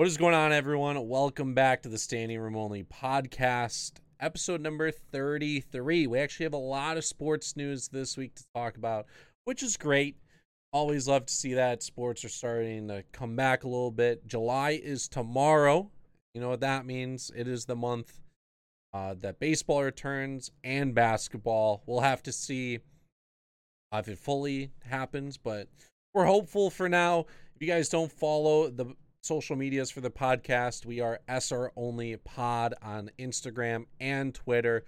What is going on, everyone? Welcome back to the Standing Room Only podcast, episode number 33. We actually have a lot of sports news this week to talk about, which is great. Always love to see that. Sports are starting to come back a little bit. July is tomorrow. You know what that means. It is the month that baseball returns and basketball. We'll have to see if it fully happens, but we're hopeful for now. If you guys don't follow the social medias for the podcast, we are SROnlyPod on Instagram and Twitter.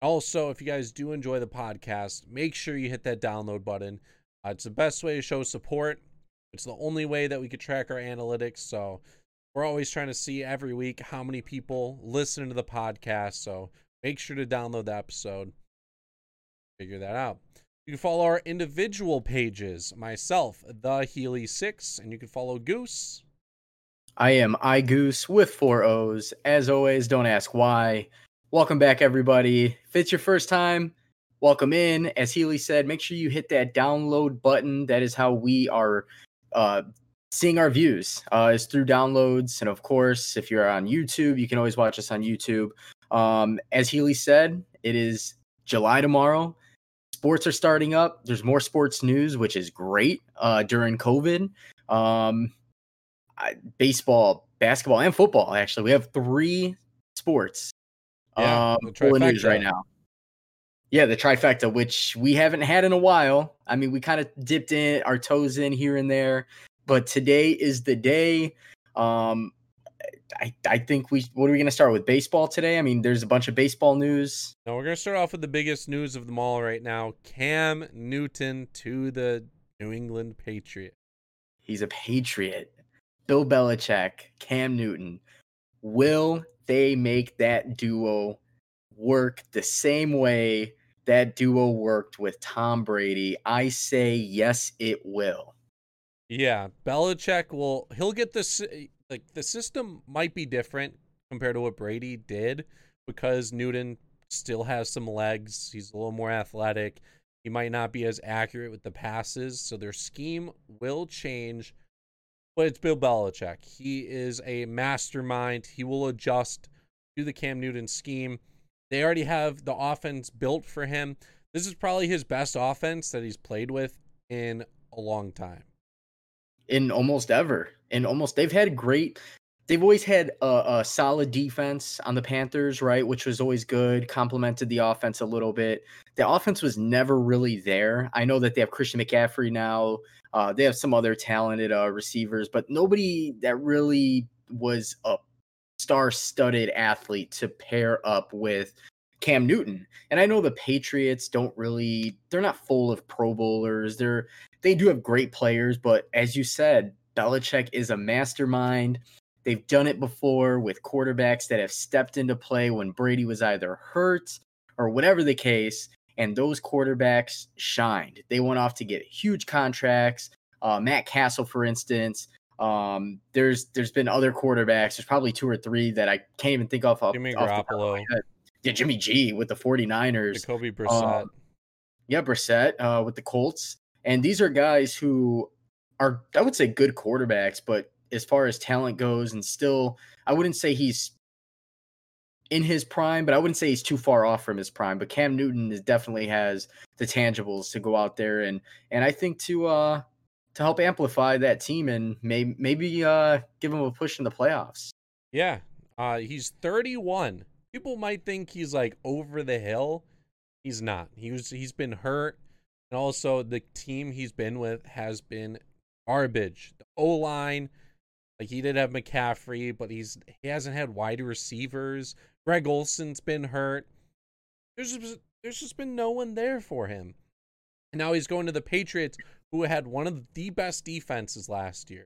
Also, if you guys do enjoy the podcast, make sure you hit that download button. It's the best way to show support. It's the only way that we could track our analytics. So we're always trying to see every week how many people listen to the podcast. So make sure to download the episode. Figure that out. You can follow our individual pages. Myself, the Healy6, and you can follow Goose. I am iGoose with four O's. As always, don't ask why. Welcome back, everybody. If it's your first time, welcome in. As Healy said, make sure you hit that download button. That is how we are seeing our views, is through downloads. And of course, if you're on YouTube, you can always watch us on YouTube. As Healy said, it is July tomorrow. Sports are starting up. There's more sports news, which is great during COVID. Baseball, basketball, and football, actually. We have three sports full of news right now. Yeah, the trifecta, which we haven't had in a while. I mean, we kind of dipped in our toes in here and there, but today is the day. I think what are we going to start with? Baseball today? I mean, there's a bunch of baseball news. No, we're going to start off with the biggest news of them all right now. Cam Newton to the New England Patriots. He's a Patriot. Bill Belichick, Cam Newton. Will they make that duo work the same way that duo worked with Tom Brady? I say yes, it will. Yeah, Belichick will. He'll get this. Like, the system might be different compared to what Brady did because Newton still has some legs. He's a little more athletic. He might not be as accurate with the passes, so their scheme will change. But it's Bill Belichick. He is a mastermind. He will adjust to the Cam Newton scheme. They already have the offense built for him. This is probably his best offense that he's played with in a long time. In almost ever. They've had great. They've always had a solid defense on the Panthers, right? Which was always good. Complemented the offense a little bit. The offense was never really there. I know that they have Christian McCaffrey now. They have some other talented receivers, but nobody that really was a star-studded athlete to pair up with Cam Newton. And I know the Patriots they're not full of Pro Bowlers. They do have great players, but as you said, Belichick is a mastermind. They've done it before with quarterbacks that have stepped into play when Brady was either hurt or whatever the case. And those quarterbacks shined. They went off to get huge contracts. Matt Castle, for instance. There's been other quarterbacks. There's probably two or three that I can't even think of. Jimmy Garoppolo. Yeah, Jimmy G with the 49ers. Jacoby Brissett. Brissett with the Colts. And these are guys who are, I would say, good quarterbacks. But as far as talent goes, and still, I wouldn't say he's in his prime, but I wouldn't say he's too far off from his prime. But Cam Newton definitely has the tangibles to go out there and I think to help amplify that team and maybe give him a push in the playoffs. Yeah, he's 31. People might think he's like over the hill. He's not. He's been hurt, and also the team he's been with has been garbage. The O-line. Like, he did have McCaffrey, but he hasn't had wide receivers. Greg Olson's been hurt. There's just been no one there for him. And now he's going to the Patriots, who had one of the best defenses last year.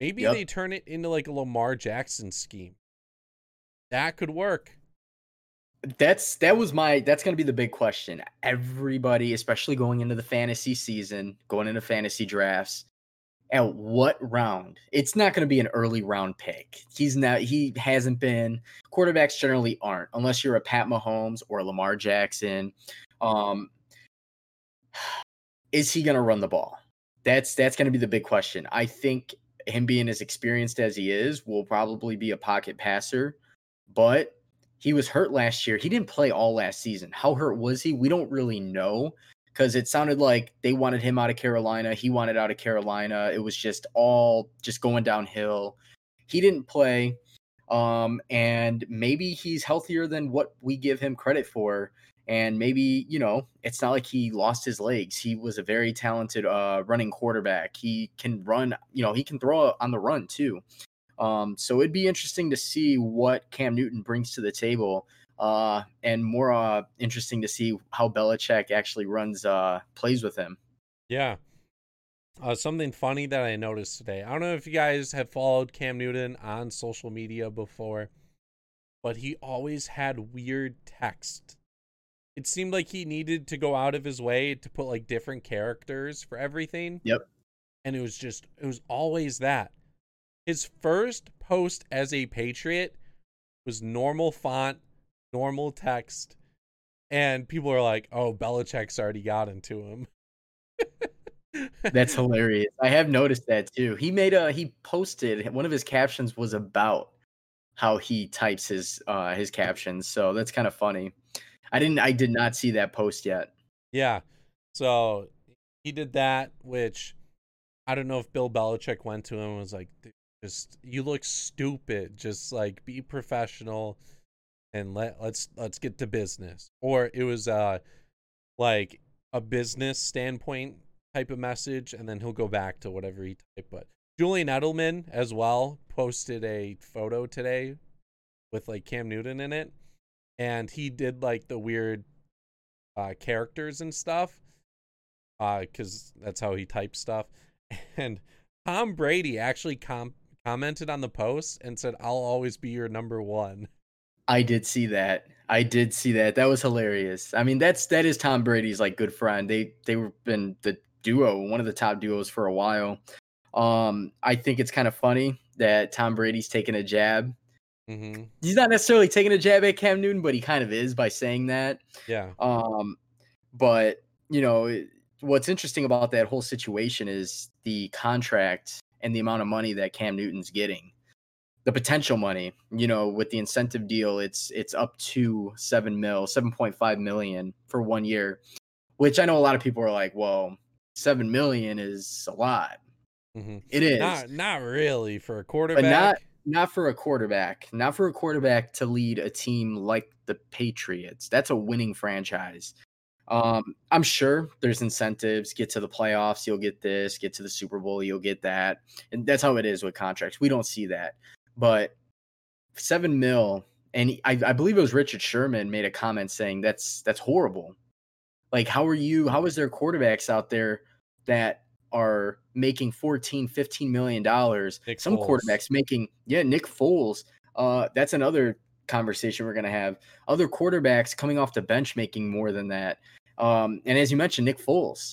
Maybe they turn it into like a Lamar Jackson scheme. That could work. That's going to be the big question. Everybody, especially going into the fantasy season, going into fantasy drafts, at what round? It's not going to be an early round pick. He hasn't been. Quarterbacks generally aren't, unless you're a Pat Mahomes or a Lamar Jackson. Is he going to run the ball? That's going to be the big question. I think him being as experienced as he is, will probably be a pocket passer. But he was hurt last year. He didn't play all last season. How hurt was he? We don't really know, because it sounded like they wanted him out of Carolina. He wanted out of Carolina. It was just all just going downhill. He didn't play. And maybe he's healthier than what we give him credit for. And maybe, you know, it's not like he lost his legs. He was a very talented running quarterback. He can run, you know, he can throw on the run too. So it'd be interesting to see what Cam Newton brings to the table, and more interesting to see how Belichick actually runs plays with him. Yeah. Something funny that I noticed today. I don't know if you guys have followed Cam Newton on social media before, but he always had weird text. It seemed like he needed to go out of his way to put like different characters for everything. Yep. And it was just, it was always that. His first post as a Patriot was normal font, normal text. And people are like, oh, Belichick's already got into him. That's hilarious. I have noticed that too. He posted, one of his captions was about how he types his captions. So that's kind of funny. I did not see that post yet. Yeah. So he did that, which I don't know if Bill Belichick went to him and was like, just, you look stupid. Just like be professional and let's get to business. Or it was like a business standpoint type of message, and then he'll go back to whatever he typed. But Julian Edelman as well posted a photo today with like Cam Newton in it. And he did like the weird characters and stuff, because that's how he types stuff. And Tom Brady actually commented on the post and said, "I'll always be your number one." I did see that. That was hilarious. I mean, that is Tom Brady's like good friend. They've been the duo, one of the top duos for a while. I think it's kind of funny that Tom Brady's taking a jab. Mm-hmm. He's not necessarily taking a jab at Cam Newton, but he kind of is by saying that. Yeah. But, you know, what's interesting about that whole situation is the contract and the amount of money that Cam Newton's getting. The potential money, you know, with the incentive deal, it's up to $7.5 million for 1 year, which I know a lot of people are like, well, $7 million is a lot. Mm-hmm. It is. Not really for a quarterback. But Not for a quarterback to lead a team like the Patriots. That's a winning franchise. I'm sure there's incentives. Get to the playoffs, you'll get this. Get to the Super Bowl, you'll get that. And that's how it is with contracts. We don't see that. But $7 million, and I believe it was Richard Sherman made a comment saying that's horrible. Like, how is there quarterbacks out there that are making $14-15 million? Some Foles. Quarterbacks making, yeah, Nick Foles. That's another conversation we're gonna have. Other quarterbacks coming off the bench making more than that. And as you mentioned, Nick Foles.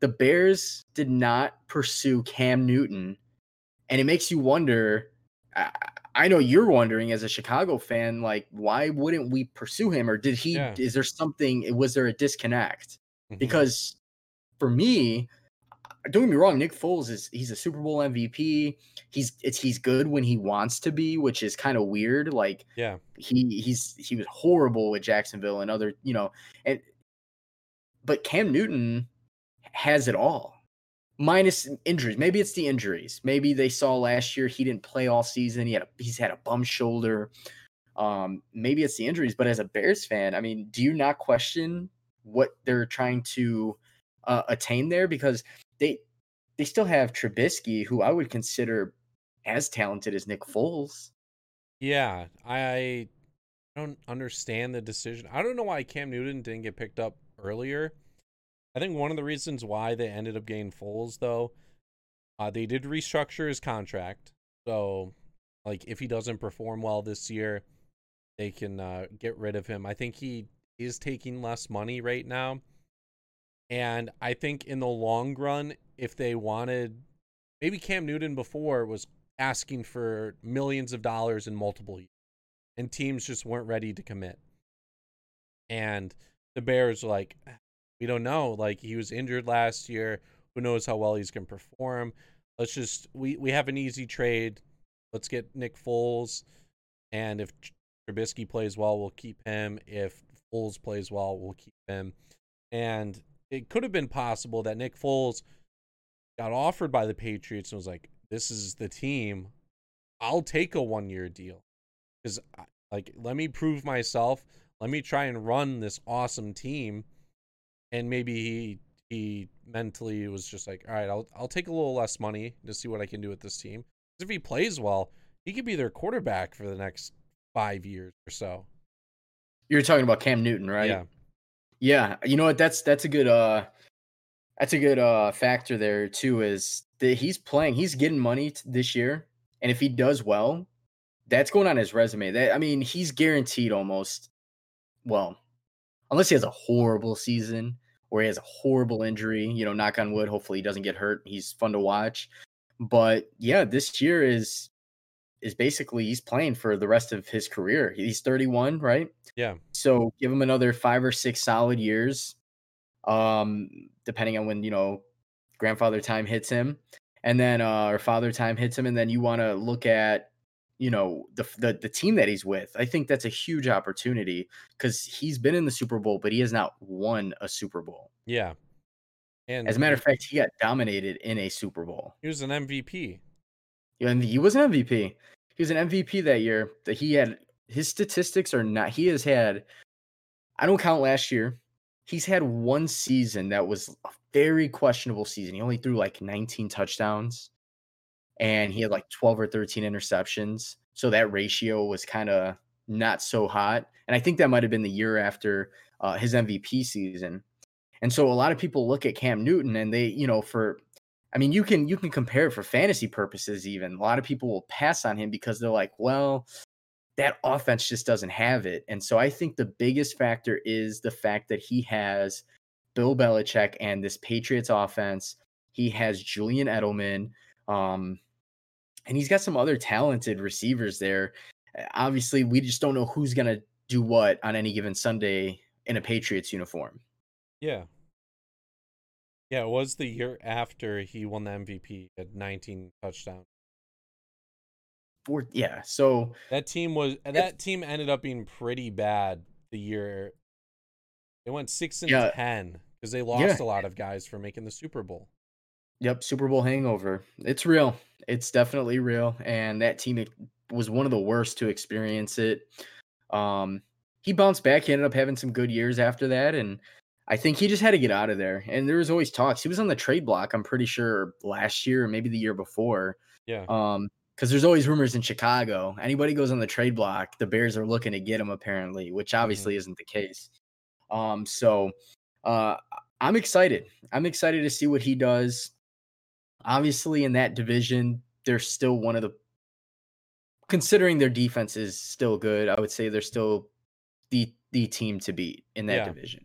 The Bears did not pursue Cam Newton, and it makes you wonder. I know you're wondering as a Chicago fan, like, why wouldn't we pursue him? Or did he? Yeah. Is there something? Was there a disconnect? Mm-hmm. Because for me, don't get me wrong, Nick Foles he's a Super Bowl MVP. He's good when he wants to be, which is kind of weird. Like, yeah, he was horrible with Jacksonville and other, you know, but Cam Newton has it all, minus injuries. Maybe it's the injuries. Maybe they saw last year he didn't play all season. He's had a bum shoulder. Maybe it's the injuries. But as a Bears fan, I mean, do you not question what they're trying to attain there? Because they still have Trubisky, who I would consider as talented as Nick Foles. Yeah, I don't understand the decision. I don't know why Cam Newton didn't get picked up earlier. I think one of the reasons why they ended up getting Foles, though, they did restructure his contract. So, like, if he doesn't perform well this year, they can get rid of him. I think he is taking less money right now. And I think in the long run, if they wanted, maybe Cam Newton before was asking for millions of dollars in multiple years, and teams just weren't ready to commit. And the Bears were like, we don't know. Like, he was injured last year. Who knows how well he's going to perform? Let's just, we have an easy trade. Let's get Nick Foles. And if Trubisky plays well, we'll keep him. If Foles plays well, we'll keep him. And it could have been possible that Nick Foles got offered by the Patriots and was like, this is the team. I'll take a one-year deal. Because, like, let me prove myself. Let me try and run this awesome team. And maybe he mentally was just like, all right, I'll take a little less money to see what I can do with this team. Because if he plays well, he could be their quarterback for the next 5 years or so. You're talking about Cam Newton, right? Yeah. Yeah. You know what? That's a good factor there too, is that he's getting money this year. And if he does well, that's going on his resume. He's guaranteed almost, well, unless he has a horrible season or he has a horrible injury, knock on wood, hopefully he doesn't get hurt. He's fun to watch. But yeah, this year is basically he's playing for the rest of his career. He's 31, right? Yeah. So give him another 5 or 6 solid years, depending on when, grandfather time hits him, and then or father time hits him, and then you want to look at the team that he's with. I think that's a huge opportunity because he's been in the Super Bowl, but he has not won a Super Bowl. Yeah. And as a matter of fact, he got dominated in a Super Bowl. He was an MVP. And he was an MVP. He was an MVP that year. That he had his statistics are not. He has had. I don't count last year. He's had one season that was a very questionable season. He only threw like 19 touchdowns. And he had like 12 or 13 interceptions. So that ratio was kind of not so hot. And I think that might have been the year after his MVP season. And so a lot of people look at Cam Newton and they, you can compare it for fantasy purposes even. A lot of people will pass on him because they're like, well, that offense just doesn't have it. And so I think the biggest factor is the fact that he has Bill Belichick and this Patriots offense. He has Julian Edelman. And he's got some other talented receivers there. Obviously, we just don't know who's going to do what on any given Sunday in a Patriots uniform. Yeah. Yeah, it was the year after he won the MVP at 19 touchdowns. Yeah, so that team ended up being pretty bad the year. They went 6-10 because they lost a lot of guys for making the Super Bowl. Yep, Super Bowl hangover. It's real. It's definitely real. And that team was one of the worst to experience it. He bounced back. He ended up having some good years after that. And I think he just had to get out of there. And there was always talks. He was on the trade block, I'm pretty sure, last year or maybe the year before. Yeah. Because there's always rumors in Chicago. Anybody goes on the trade block, the Bears are looking to get him apparently, which obviously isn't the case. So I'm excited. I'm excited to see what he does. Obviously, in that division, they're still one of the – considering their defense is still good, I would say they're still the team to beat in that division.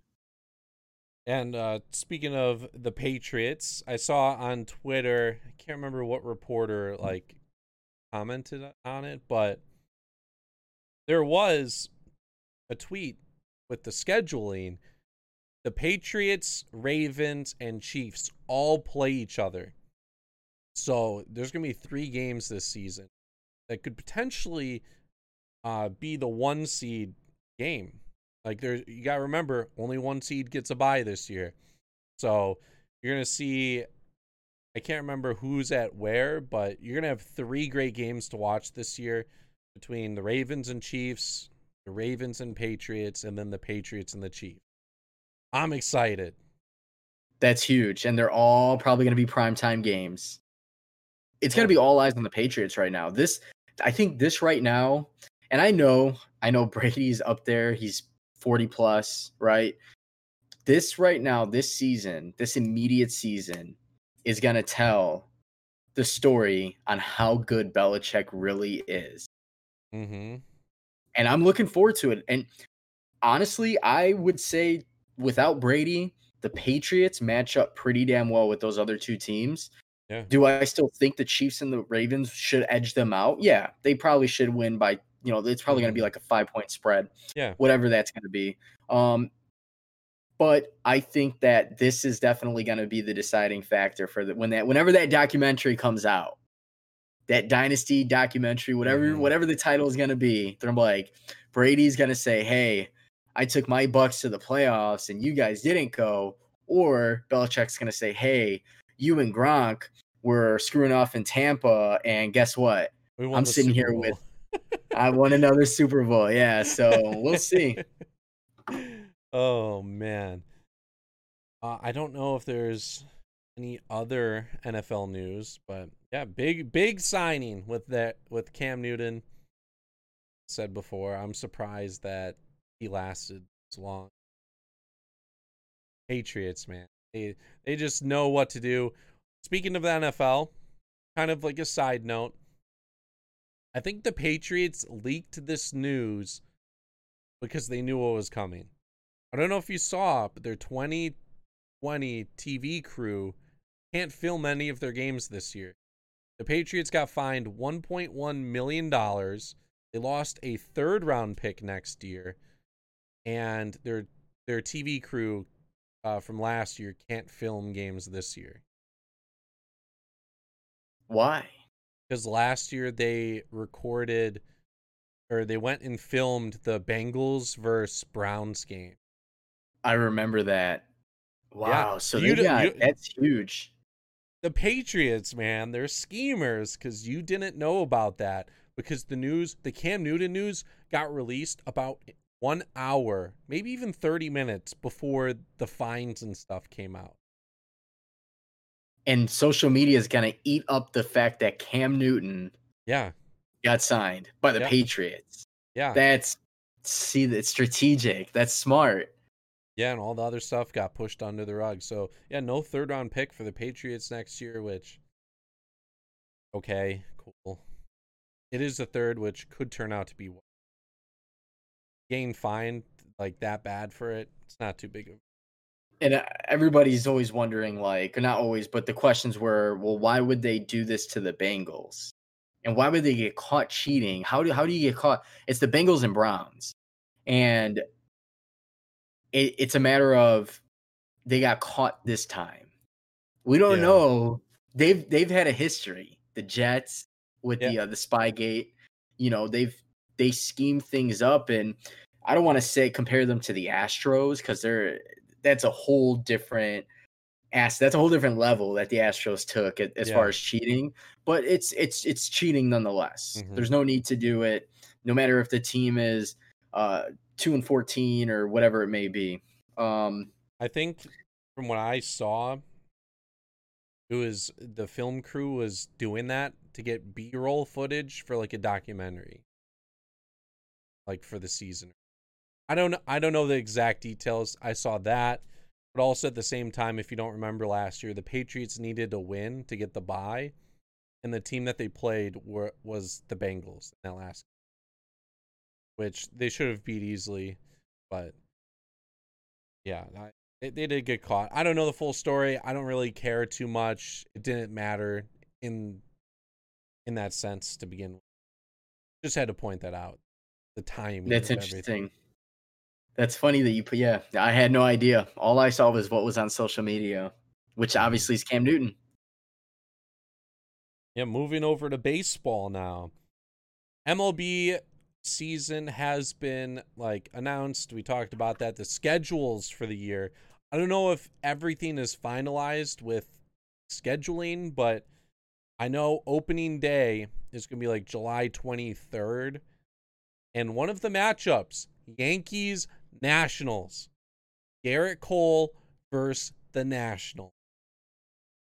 And speaking of the Patriots, I saw on Twitter – I can't remember what reporter commented on it, but there was a tweet with the scheduling. The Patriots, Ravens, and Chiefs all play each other. So there's going to be 3 games this season that could potentially be the 1 seed game. Like, you got to remember, only 1 seed gets a bye this year. So you're going to see, I can't remember who's at where, but you're going to have 3 great games to watch this year between the Ravens and Chiefs, the Ravens and Patriots, and then the Patriots and the Chiefs. I'm excited. That's huge. And they're all probably going to be primetime games. It's going to be all eyes on the Patriots right now. I think right now, and I know Brady's up there. He's 40 plus, right? This right now, this season, this immediate season is going to tell the story on how good Belichick really is. Mm-hmm. And I'm looking forward to it. And honestly, I would say without Brady, the Patriots match up pretty damn well with those other 2 teams. Yeah. Do I still think the Chiefs and the Ravens should edge them out? Yeah, they probably should win by, it's probably going to be like a 5-point spread. Yeah. Whatever that's going to be. But I think that this is definitely going to be the deciding factor for the, whenever that documentary comes out, that dynasty documentary, whatever the title is going to be, they're like, Brady's going to say, hey, I took my Bucks to the playoffs and you guys didn't go. Or Belichick's going to say, hey, you and Gronk were screwing off in Tampa. And guess what? I'm sitting here with, I won another Super Bowl. Yeah. So we'll see. Oh, man. I don't know if there's any other NFL news, but yeah, big signing with Cam Newton. Said before, I'm surprised that he lasted this long. Patriots, man. They just know what to do. Speaking of the NFL, kind of like a side note, I think the Patriots leaked this news because they knew what was coming. I don't know if you saw, but their 2020 TV crew can't film any of their games this year. The Patriots got fined $1.1 million. They lost a third-round pick next year, and their TV crew from last year can't film games this year. Why? Because last year they recorded, or they went and filmed the Bengals versus Browns game. I remember that. Wow. Yeah. So that's huge. The Patriots, man, they're schemers because you didn't know about that because the Cam Newton news got released about 1 hour, maybe even 30 minutes before the fines and stuff came out. And social media is going to eat up the fact that Cam Newton got signed by the Patriots. Yeah. That's strategic. That's smart. Yeah, and all the other stuff got pushed under the rug. So, yeah, no third-round pick for the Patriots next year, which, okay, cool. It is the third, which could turn out to be what? Getting fined like that bad for it, it's not too big of a... And everybody's always wondering, like, or not always, but the questions were, well, why would they do this to the Bengals? And why would they get caught cheating? How do you get caught? It's the Bengals and Browns. And... It's a matter of they got caught this time. We don't know. They've had a history. The Jets with the Spygate. You know, they scheme things up, and I don't want to say compare them to the Astros because that's a whole different that's a whole different level that the Astros took as far as cheating. But it's cheating nonetheless. Mm-hmm. There's no need to do it, no matter if the team is 2-14 or whatever it may be. I think from what I saw, it was the film crew was doing that to get B-roll footage for like a documentary, like for the season. I don't know the exact details. I saw that, but also at the same time, if you don't remember last year, the Patriots needed a win to get the bye, and the team that they played was the Bengals in that last. Which they should have beat easily, but yeah, they did get caught. I don't know the full story. I don't really care too much. It didn't matter in that sense to begin with. Just had to point that out. The timing. That's interesting. Everything. That's funny that you put. Yeah, I had no idea. All I saw was what was on social media, which obviously is Cam Newton. Yeah, moving over to baseball now. MLB season has been like announced. We talked about that, the schedules for the year. I don't know if everything is finalized with scheduling, but I know opening day is going to be like July 23rd. And one of the matchups, Yankees Nationals, Garrett Cole versus the Nationals.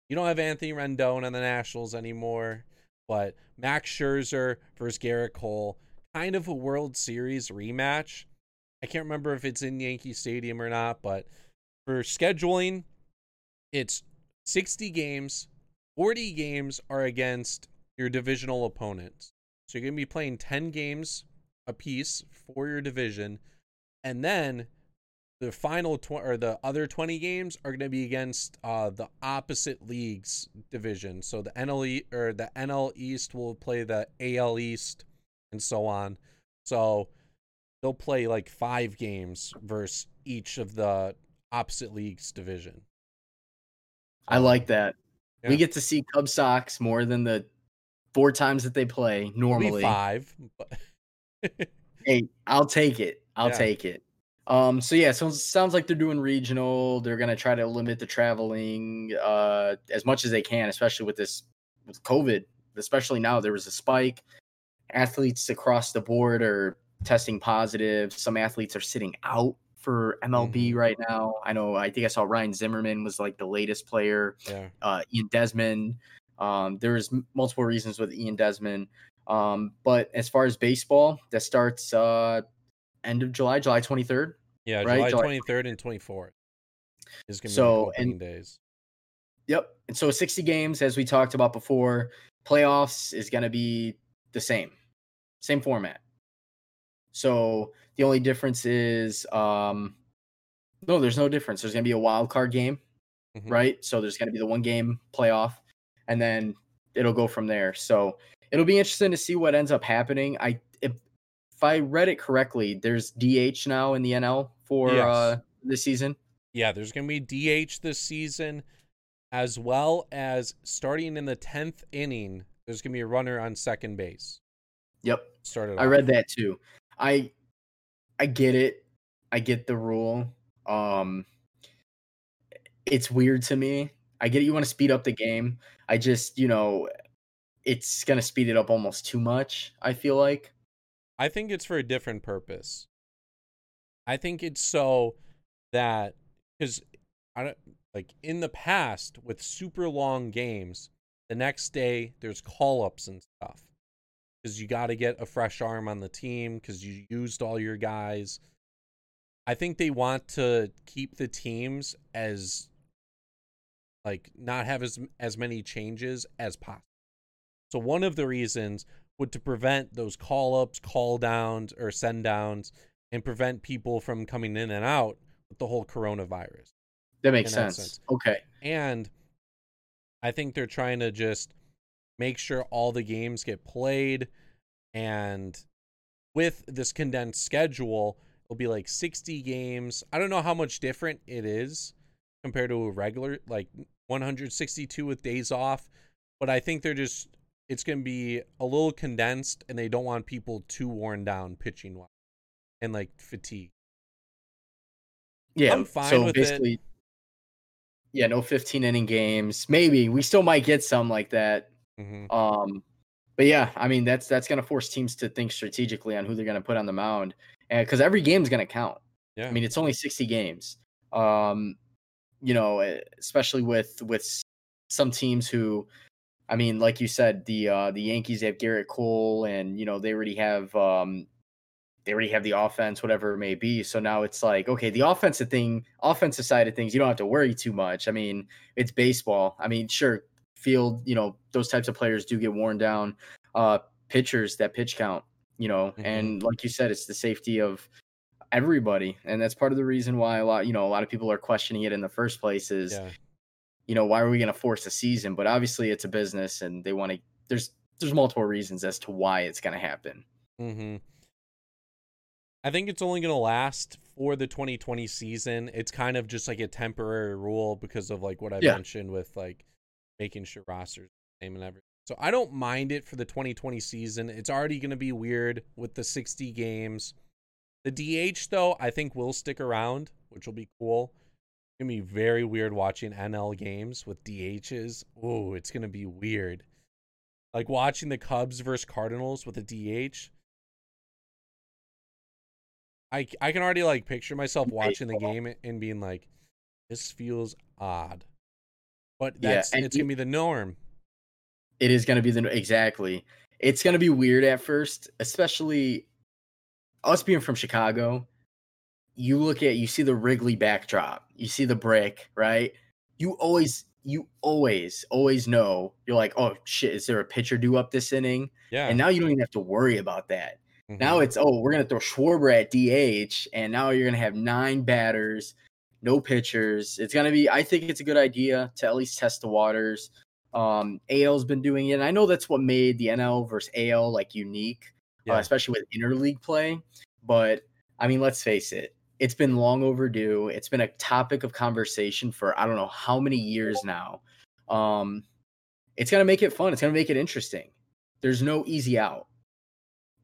You don't have Anthony Rendon on the Nationals anymore, but Max Scherzer versus Garrett Cole. Kind of a World Series rematch. I can't remember if it's in Yankee Stadium or not, but for scheduling, it's 60 games. 40 games are against your divisional opponents. So you're going to be playing 10 games apiece for your division. And then the final the other 20 games are going to be against the opposite league's division. So the NL East will play the AL East, and so on. So they'll play like 5 games versus each of the opposite league's division. I like that. Yeah. We get to see Cubs Sox more than the 4 times that they play normally. 5. But... hey, I'll take it. I'll take it. So it sounds like they're doing regional. They're going to try to limit the traveling as much as they can, especially with COVID, especially now. There was a spike. Athletes across the board are testing positive. Some athletes are sitting out for MLB right now. I think I saw Ryan Zimmerman was like the latest player. Yeah. Ian Desmond. There's multiple reasons with Ian Desmond. But as far as baseball, that starts end of July, July 23rd. Yeah, right? July 23rd and 24th is going to be opening days. Yep. And so 60 games, as we talked about before, playoffs is going to be the same format. So the only difference is, no, there's no difference. There's going to be a wild card game, right? So there's going to be the 1-game playoff, and then it'll go from there. So it'll be interesting to see what ends up happening. If I read it correctly, there's DH now in the NL for this season. Yeah, there's going to be DH this season, as well as starting in the 10th inning, there's going to be a runner on second base. Yep. I read that too. I get it. I get the rule. It's weird to me. I get it. You want to speed up the game. I just, it's going to speed it up almost too much, I feel like. I think it's for a different purpose. I think it's so that because in the past with super long games, the next day there's call-ups and stuff because you got to get a fresh arm on the team because you used all your guys. I think they want to keep the teams as not have as many changes as possible. So one of the reasons would to prevent those call-ups, call-downs, or send-downs, and prevent people from coming in and out with the whole coronavirus. That makes sense. Okay. And I think they're trying to just make sure all the games get played, and with this condensed schedule, it'll be 60 games. I don't know how much different it is compared to a regular, 162 with days off, but I think they're just... it's going to be a little condensed, and they don't want people too worn down pitching wise and fatigue. Yeah. I'm fine with basically, it. Yeah. No 15 inning games. Maybe we still might get some like that. Mm-hmm. But yeah, I mean, that's going to force teams to think strategically on who they're going to put on the mound. And cause every game is going to count. Yeah. I mean, it's only 60 games. Especially with some teams who, I mean, like you said, the Yankees have Garrett Cole, and they already have the offense, whatever it may be. So now it's okay, the offensive side of things, you don't have to worry too much. I mean, it's baseball. I mean, sure, field, those types of players do get worn down. Pitchers, that pitch count, and like you said, it's the safety of everybody, and that's part of the reason why a lot of people are questioning it in the first place is. Yeah. Why are we going to force a season? But obviously it's a business and they want to, there's multiple reasons as to why it's going to happen. Mm-hmm. I think it's only going to last for the 2020 season. It's kind of just a temporary rule because of what I mentioned with making sure rosters the same and everything. So I don't mind it for the 2020 season. It's already going to be weird with the 60 games. The DH though, I think will stick around, which will be cool. It's going to be very weird watching NL games with DHs. Oh, it's going to be weird. Watching the Cubs versus Cardinals with a DH. I can already picture myself watching the game and being this feels odd. But it's going to be the norm. It is going to be exactly. It's going to be weird at first, especially us being from Chicago. You see the Wrigley backdrop, you see the brick, right? You always know you're oh shit, is there a pitcher due up this inning? Yeah. And now you don't even have to worry about that. Mm-hmm. Now it's, we're going to throw Schwarber at DH, and now you're going to have 9 batters, no pitchers. It's going to be, I think it's a good idea to at least test the waters. AL's been doing it. And I know that's what made the NL versus AL unique, especially with interleague play. But I mean, let's face it. It's been long overdue. It's been a topic of conversation for I don't know how many years now. It's going to make it fun. It's going to make it interesting. There's no easy out.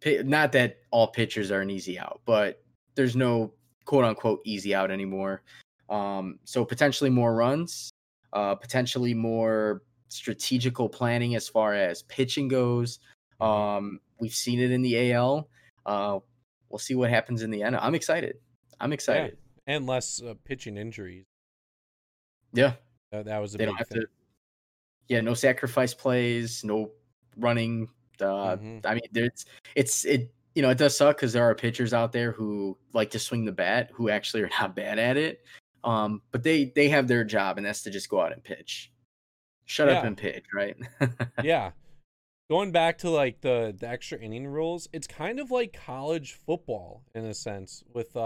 Not that all pitchers are an easy out, but there's no quote-unquote easy out anymore. So potentially more runs, potentially more strategical planning as far as pitching goes. We've seen it in the AL. We'll see what happens in the NL. I'm excited. Yeah. And less pitching injuries. Yeah. That was a big thing. Yeah, no sacrifice plays, no running. I mean, it does suck because there are pitchers out there who like to swing the bat who actually are not bad at it. But they have their job, and that's to just go out and pitch. Shut up and pitch, right? Yeah. Going back to like the extra inning rules, it's kind of like college football in a sense with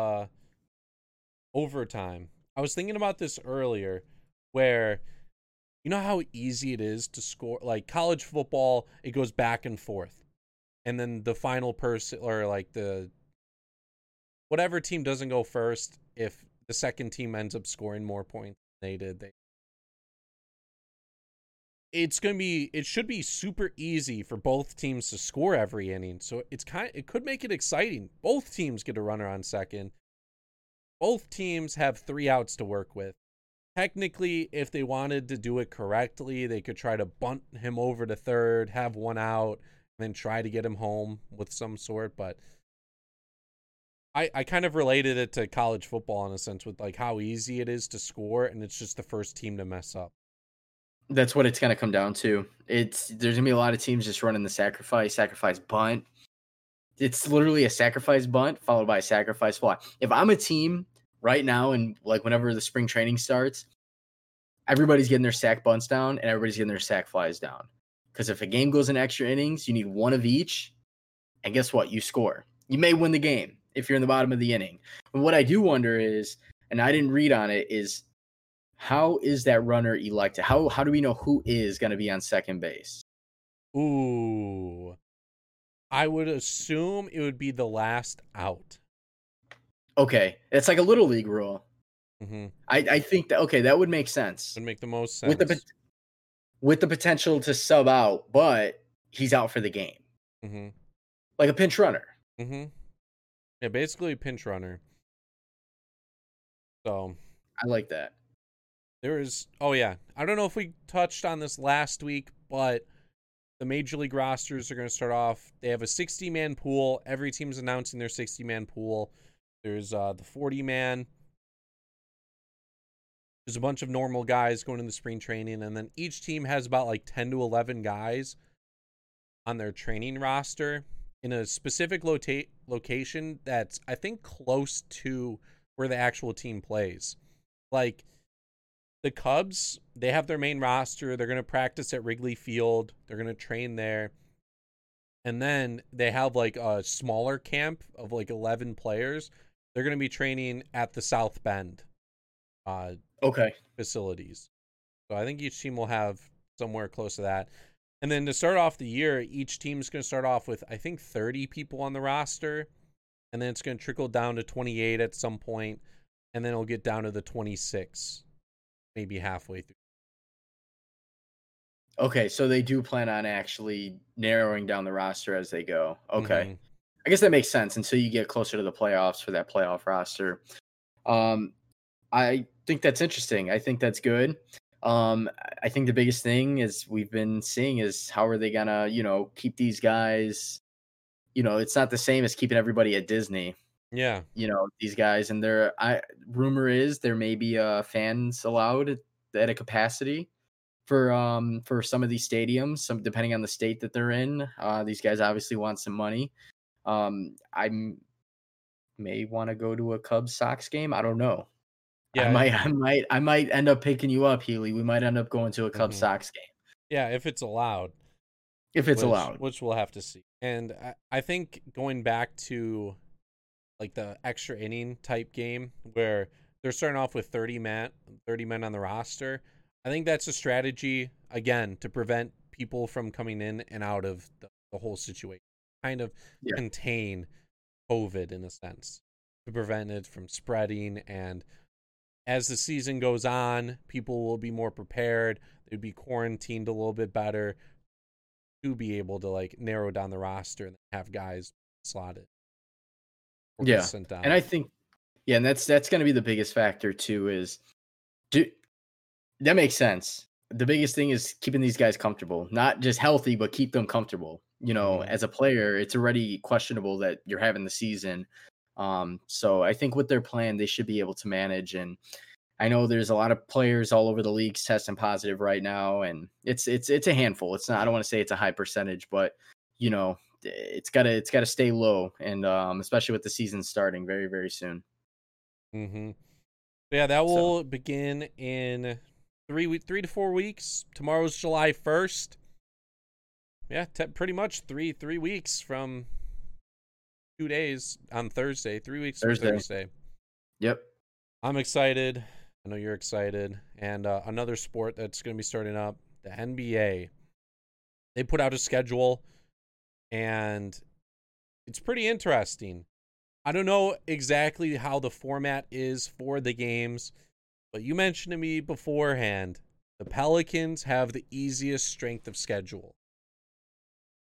overtime. I was thinking about this earlier where you know how easy it is to score like college football, it goes back and forth. And then the final person or like the whatever team doesn't go first, if the second team ends up scoring more points than they did, it should be super easy for both teams to score every inning. So it could make it exciting. Both teams get a runner on second. Both teams have three outs to work with. Technically, if they wanted to do it correctly, they could try to bunt him over to third, have one out, and then try to get him home with some sort. But I kind of related it to college football in a sense with like how easy it is to score, and it's just the first team to mess up. That's what it's going to come down to. There's going to be a lot of teams just running the sacrifice bunt. It's literally a sacrifice bunt followed by a sacrifice fly. If I'm a team right now and like whenever the spring training starts, everybody's getting their sack bunts down and everybody's getting their sack flies down. Because if a game goes in extra innings, you need one of each. And guess what? You score. You may win the game if you're in the bottom of the inning. But what I do wonder is, and I didn't read on it, is how is that runner elected? How do we know who is going to be on second base? Ooh. I would assume it would be the last out. Okay. It's like a little league rule. Mm-hmm. I think that, okay, that would make sense. Would make the most sense. With the potential to sub out, but he's out for the game. Mm-hmm. Like a pinch runner. Mm-hmm. Yeah, basically a pinch runner. So I like that. I don't know if we touched on this last week, but the Major League rosters are going to start off. They have a 60-man pool. Every team's announcing their 60-man pool. There's the 40-man. There's a bunch of normal guys going into spring training, and then each team has about like 10 to 11 guys on their training roster in a specific location that's, I think, close to where the actual team plays. Like, the Cubs, they have their main roster. They're going to practice at Wrigley Field. They're going to train there. And then they have like a smaller camp of like 11 players. They're going to be training at the South Bend facilities. So I think each team will have somewhere close to that. And then to start off the year, each team is going to start off with, I think, 30 people on the roster. And then it's going to trickle down to 28 at some point. And then it'll get down to the 26. Maybe halfway through. Okay, so they do plan on actually narrowing down the roster as they go. Okay. Mm-hmm. I guess that makes sense until you get closer to the playoffs for that playoff roster. I think that's interesting. I think that's good. I think the biggest thing is we've been seeing is how are they going to, keep these guys, it's not the same as keeping everybody at Disney. Yeah. These guys and rumor is there may be fans allowed at a capacity for some of these stadiums, some depending on the state that they're in. These guys obviously want some money. I may want to go to a Cubs Sox game. I don't know. Yeah. I might end up picking you up, Healy. We might end up going to a Cubs Sox game. Yeah, if it's allowed. Which we'll have to see. And I think going back to like the extra inning type game where they're starting off with 30 men on the roster. I think that's a strategy, again, to prevent people from coming in and out of the whole situation. Kind of contain COVID in a sense. to prevent it from spreading. And as the season goes on, people will be more prepared. They'd be quarantined a little bit better to be able to like narrow down the roster and have guys slotted. Yeah. Sent down. And I think, yeah, and that's going to be the biggest factor too, is that makes sense. The biggest thing is keeping these guys comfortable, not just healthy, but keep them comfortable. You know, as a player, it's already questionable that you're having the season. So I think with their plan, they should be able to manage. And I know there's a lot of players all over the league testing positive right now, and it's a handful. It's not, I don't want to say it's a high percentage, but you know, it's gotta stay low. And, especially with the season starting very, very soon. Mm-hmm. Yeah. That will begin in 3 to 4 weeks. Tomorrow's July 1st. Yeah. Pretty much three weeks from 2 days on Thursday, 3 weeks Thursday. From Thursday. Yep. I'm excited. I know you're excited. And another sport that's going to be starting up, the NBA. They put out a schedule, and it's pretty interesting. I don't know exactly how the format is for the games, but you mentioned to me beforehand, the Pelicans have the easiest strength of schedule.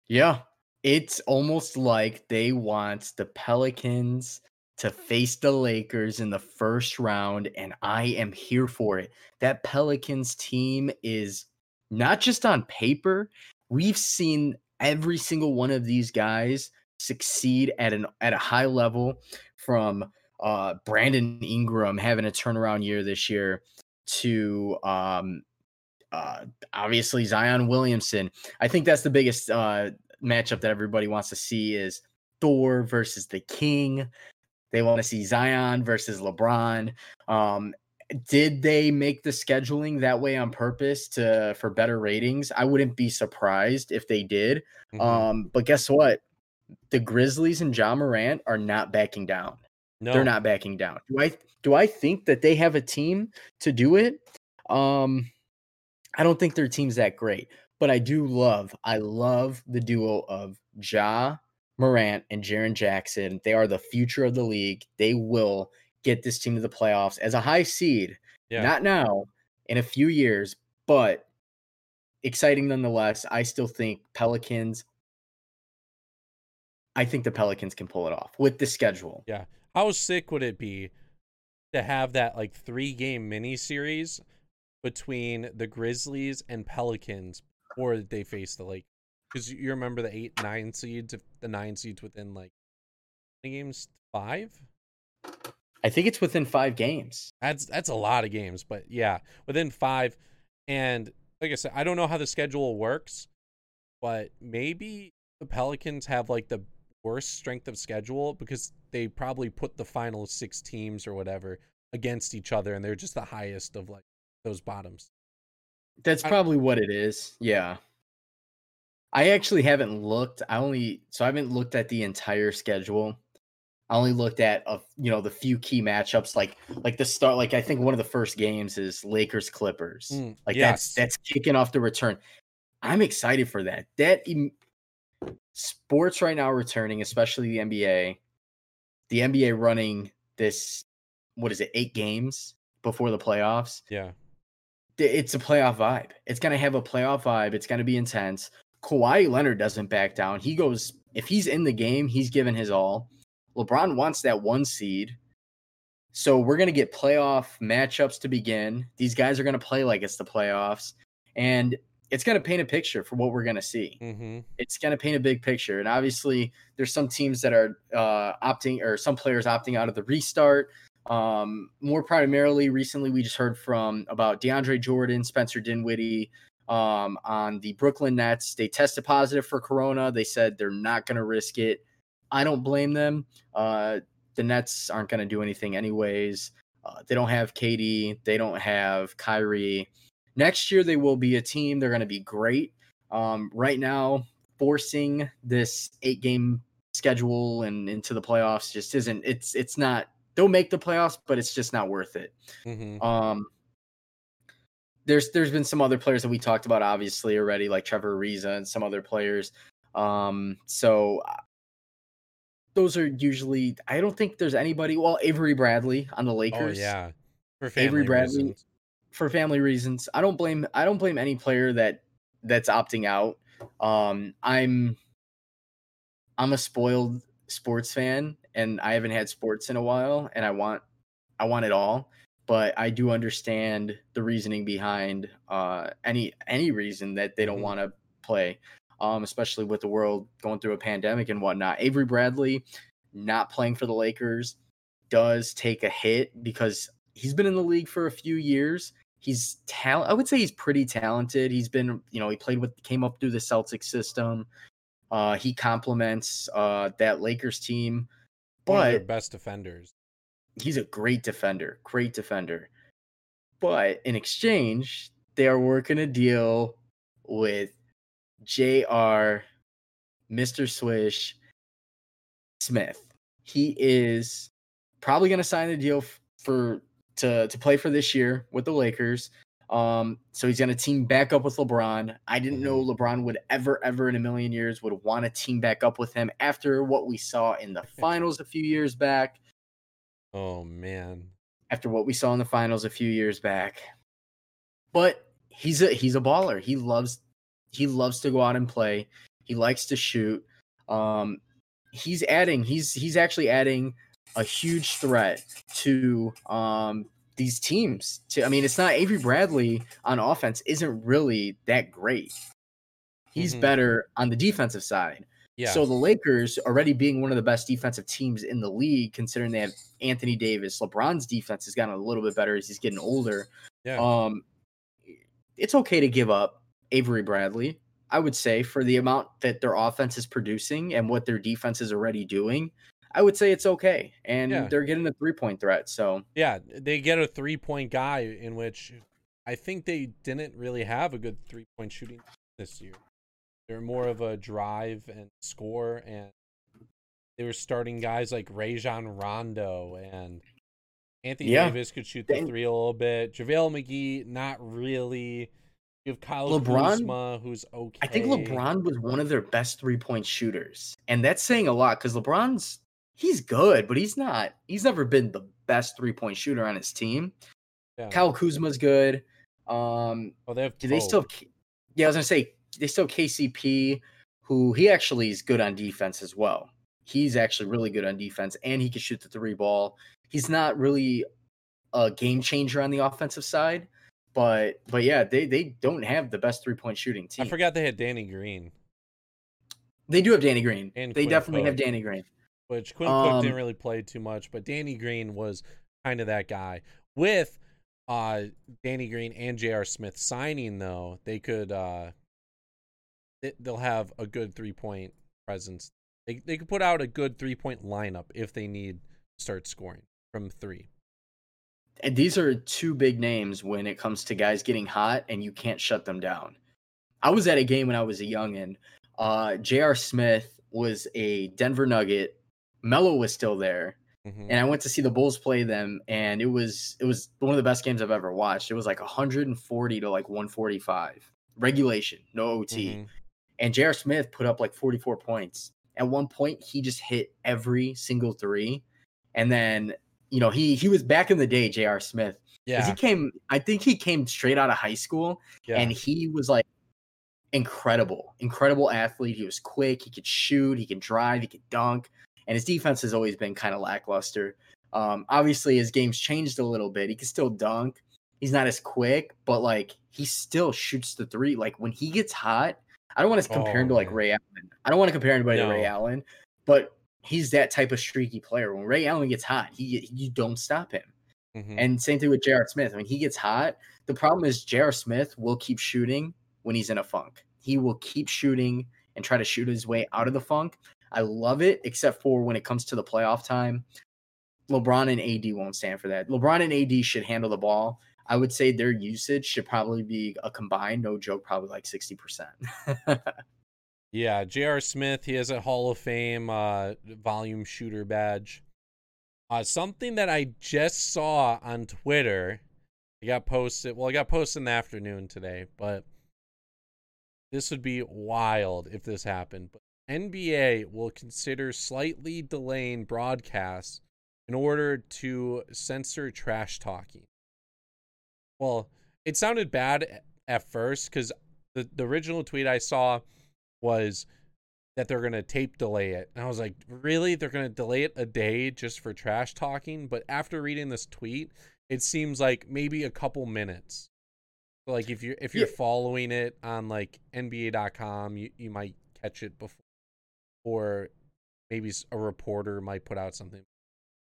Yeah. It's almost like they want the Pelicans to face the Lakers in the first round, and I am here for it. That Pelicans team is not just on paper. We've seen every single one of these guys succeed at a high level, from Brandon Ingram having a turnaround year this year to obviously Zion Williamson. I think that's the biggest matchup that everybody wants to see is Thor versus the King. They want to see Zion versus LeBron. Did they make the scheduling that way on purpose for better ratings? I wouldn't be surprised if they did. Mm-hmm. But guess what? The Grizzlies and Ja Morant are not backing down. No. They're not backing down. Do I think that they have a team to do it? I don't think their team's that great. But I love the duo of Ja Morant and Jaren Jackson. They are the future of the league. They will get this team to the playoffs as a high seed. Yeah. Not now, in a few years, but exciting nonetheless. I still think the Pelicans can pull it off with the schedule. Yeah. How sick would it be to have that like 3-game mini series between the Grizzlies and Pelicans? Or they face the Lakers, because you remember the 8-9 seeds, if the 9 seeds within like games 5. I think it's within 5 games. That's a lot of games, but yeah, within 5. And like I said, I don't know how the schedule works, but maybe the Pelicans have like the worst strength of schedule because they probably put the final 6 teams or whatever against each other, and they're just the highest of like those bottoms. That's probably what it is. Yeah. I actually haven't looked. I haven't looked at the entire schedule. I only looked at the few key matchups, like the start. Like I think one of the first games is Lakers Clippers. That's kicking off the return. I'm excited for that. Sports right now returning, especially the NBA. The NBA running this, 8 games before the playoffs. Yeah. It's a playoff vibe. It's going to have a playoff vibe. It's going to be intense. Kawhi Leonard doesn't back down. He goes, if he's in the game, he's given his all. LeBron wants that 1 seed. So we're going to get playoff matchups to begin. These guys are going to play like it's the playoffs. And it's going to paint a picture for what we're going to see. Mm-hmm. It's going to paint a big picture. And obviously, there's some teams that are some players opting out of the restart. More primarily recently, we just heard about DeAndre Jordan, Spencer Dinwiddie, on the Brooklyn Nets. They tested positive for Corona. They said they're not going to risk it. I don't blame them. The Nets aren't going to do anything anyways. They don't have KD. They don't have Kyrie. Next year, they will be a team. They're going to be great. Right now, forcing this 8-game schedule and into the playoffs just isn't, it's not, they'll make the playoffs, but it's just not worth it. Mm-hmm. There's been some other players that we talked about, obviously, already, like Trevor Ariza and some other players. So those are usually – I don't think there's anybody – well, Avery Bradley on the Lakers. Oh, yeah. For family reasons. For family reasons. I don't blame any player that's opting out. I'm a spoiled sports fan, and I haven't had sports in a while, and I want it all. But I do understand the reasoning behind any reason that they don't want to play, especially with the world going through a pandemic and whatnot. Avery Bradley not playing for the Lakers does take a hit because he's been in the league for a few years. He's I would say he's pretty talented. He's been, he came up through the Celtics system. He complements that Lakers team. One of their best defenders. He's a great defender. But in exchange, they are working a deal with J.R. Mr. Swish Smith. He is probably going to sign a deal to play for this year with the Lakers. So he's going to team back up with LeBron. I didn't know LeBron would ever in a million years would want to team back up with him after what we saw in the finals a few years back. Oh, man. After what we saw in the finals a few years back. But he's a baller. He loves to go out and play. He likes to shoot. He's actually adding a huge threat to these teams. It's not Avery Bradley on offense isn't really that great. He's better on the defensive side. Yeah. So the Lakers already being one of the best defensive teams in the league, considering they have Anthony Davis, LeBron's defense has gotten a little bit better as he's getting older. Yeah. It's okay to give up Avery Bradley, I would say, for the amount that their offense is producing and what their defense is already doing. I would say it's okay. And they're getting a 3-point threat. So yeah, they get a 3-point guy, in which I think they didn't really have a good 3-point shooting this year. They're more of a drive and score, and they were starting guys like Rajon Rondo, and Anthony Davis could shoot the three a little bit. JaVale McGee, not really. You have Kyle Kuzma, who's okay. I think LeBron was one of their best 3-point shooters, and that's saying a lot because LeBron's he's good, but he's never been the best 3-point shooter on his team. Yeah. Kyle Kuzma's good. I was gonna say. They still have KCP, who he actually is good on defense as well. He's actually really good on defense, and he can shoot the three ball. He's not really a game changer on the offensive side, but yeah, they don't have the best 3-point shooting team. I forgot they had Danny Green. They do have Danny Green. And they definitely have Danny Green. Which Quinn Cook didn't really play too much, but Danny Green was kind of that guy. With Danny Green and J.R. Smith signing, though, they could they'll have a good 3-point presence. They could put out a good 3-point lineup if they need to start scoring from three. And these are two big names when it comes to guys getting hot and you can't shut them down. I was at a game when I was a youngin'. J.R. Smith was a Denver Nugget. Melo was still there. Mm-hmm. And I went to see the Bulls play them, and it was one of the best games I've ever watched. It was like 140 to like 145. Regulation, no OT. Mm-hmm. And J.R. Smith put up like 44 points. At one point, he just hit every single three. And then, he was back in the day, J.R. Smith. Yeah. I think he came straight out of high school, and he was like incredible athlete. He was quick. He could shoot. He could drive. He could dunk. And his defense has always been kind of lackluster. Obviously, his game's changed a little bit. He can still dunk. He's not as quick, but like he still shoots the three. Like when he gets hot, I don't want to compare him to like Ray Allen. I don't want to compare anybody to Ray Allen, but he's that type of streaky player. When Ray Allen gets hot, you don't stop him. Mm-hmm. And same thing with J.R. Smith. When he gets hot, the problem is J.R. Smith will keep shooting when he's in a funk. He will keep shooting and try to shoot his way out of the funk. I love it, except for when it comes to the playoff time. LeBron and AD won't stand for that. LeBron and AD should handle the ball. I would say their usage should probably be a combined, no joke, probably like 60%. Yeah, J.R. Smith, he has a Hall of Fame volume shooter badge. Something that I just saw on Twitter, it got posted in the afternoon today, but this would be wild if this happened. But NBA will consider slightly delaying broadcasts in order to censor trash talking. Well, it sounded bad at first because the original tweet I saw was that they're going to tape delay it. And I was like, really? They're going to delay it a day just for trash talking? But after reading this tweet, it seems like maybe a couple minutes. Like if you're following it on like NBA.com, you might catch it before, or maybe a reporter might put out something.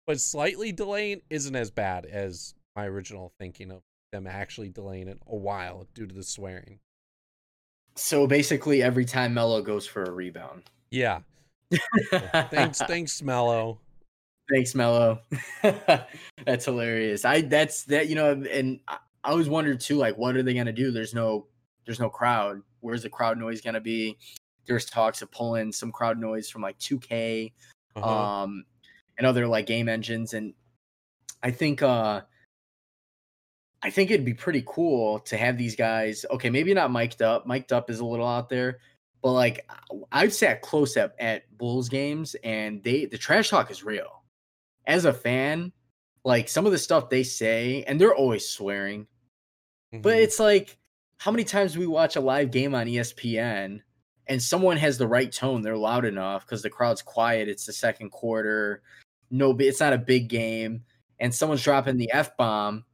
But slightly delaying isn't as bad as my original thinking of them actually delaying it a while due to the swearing. So basically every time Melo goes for a rebound. Yeah. Thanks, Melo. Thanks, Melo. That's hilarious. I always wondered too, like, what are they going to do? There's no crowd. Where's the crowd noise going to be? There's talks of pulling some crowd noise from like 2K, and other like game engines. And I think it'd be pretty cool to have these guys. Okay, maybe not mic'd up. Mic'd up is a little out there, but like I've sat close up at Bulls games, and the trash talk is real. As a fan, like some of the stuff they say, and they're always swearing, but it's like, how many times do we watch a live game on ESPN and someone has the right tone? They're loud enough because the crowd's quiet. It's the second quarter. No, it's not a big game, and someone's dropping the F-bomb.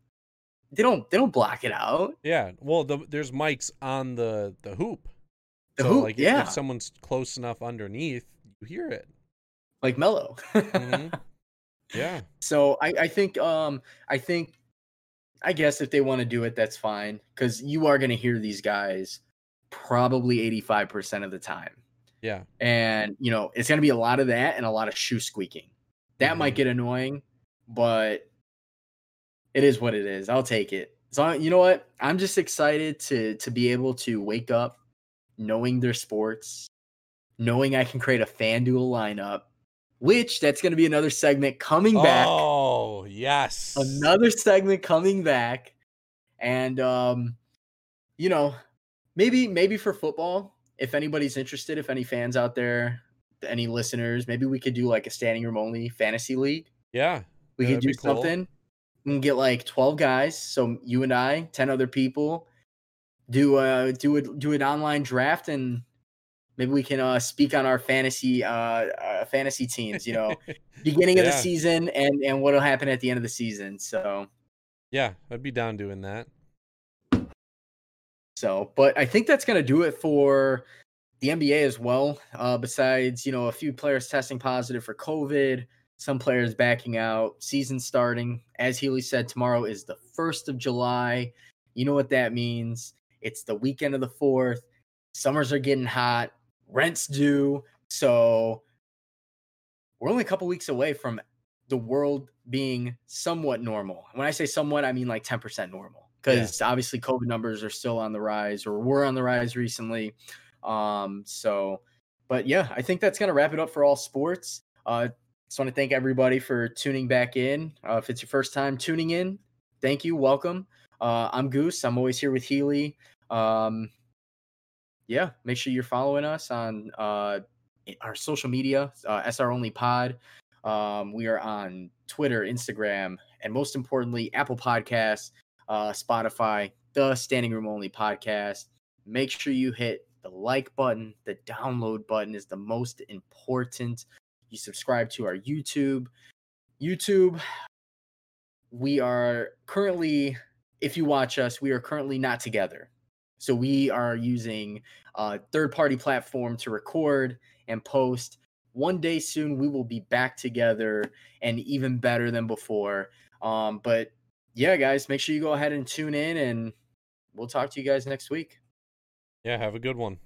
They don't block it out. Yeah. Well, there's mics on the hoop. If someone's close enough underneath, you hear it. Like Melo. Mm-hmm. Yeah. So I guess if they want to do it, that's fine. Cause you are going to hear these guys probably 85% of the time. Yeah. And you know, it's going to be a lot of that and a lot of shoe squeaking. That might get annoying, but it is what it is. I'll take it. So you know what? I'm just excited to be able to wake up knowing their sports, knowing I can create a FanDuel lineup, which that's going to be another segment coming back. Oh, yes. Another segment coming back. And, you know, maybe for football, if anybody's interested, if any fans out there, any listeners, maybe we could do like a standing room only fantasy league. Yeah. We could do something. Cool. We can get like 12 guys. So you and I, 10 other people, do an online draft, and maybe we can speak on our fantasy teams, you know, beginning of the season and what'll happen at the end of the season. So, yeah, I'd be down doing that. So, but I think that's going to do it for the NBA as well. Besides, you know, a few players testing positive for COVID, some players backing out, season starting. As Healy said, tomorrow is the 1st of July. You know what that means. It's the weekend of the 4th. Summers are getting hot. Rent's due, so we're only a couple weeks away from the world being somewhat normal. When I say somewhat, I mean like 10% normal, because obviously COVID numbers are still on the rise, or were on the rise recently. But yeah, I think that's going to wrap it up for all sports. Just want to thank everybody for tuning back in. If it's your first time tuning in, thank you. Welcome. I'm Goose. I'm always here with Healy. Yeah, make sure you're following us on our social media, SROnlyPod. We are on Twitter, Instagram, and most importantly, Apple Podcasts, Spotify, the Standing Room Only Podcast. Make sure you hit the like button. The download button is the most important. You subscribe to our YouTube. We are currently, if you watch us, we are currently not together. So we are using a third-party platform to record and post. One day soon, we will be back together and even better than before. But yeah, guys, make sure you go ahead and tune in, and we'll talk to you guys next week. Yeah, have a good one.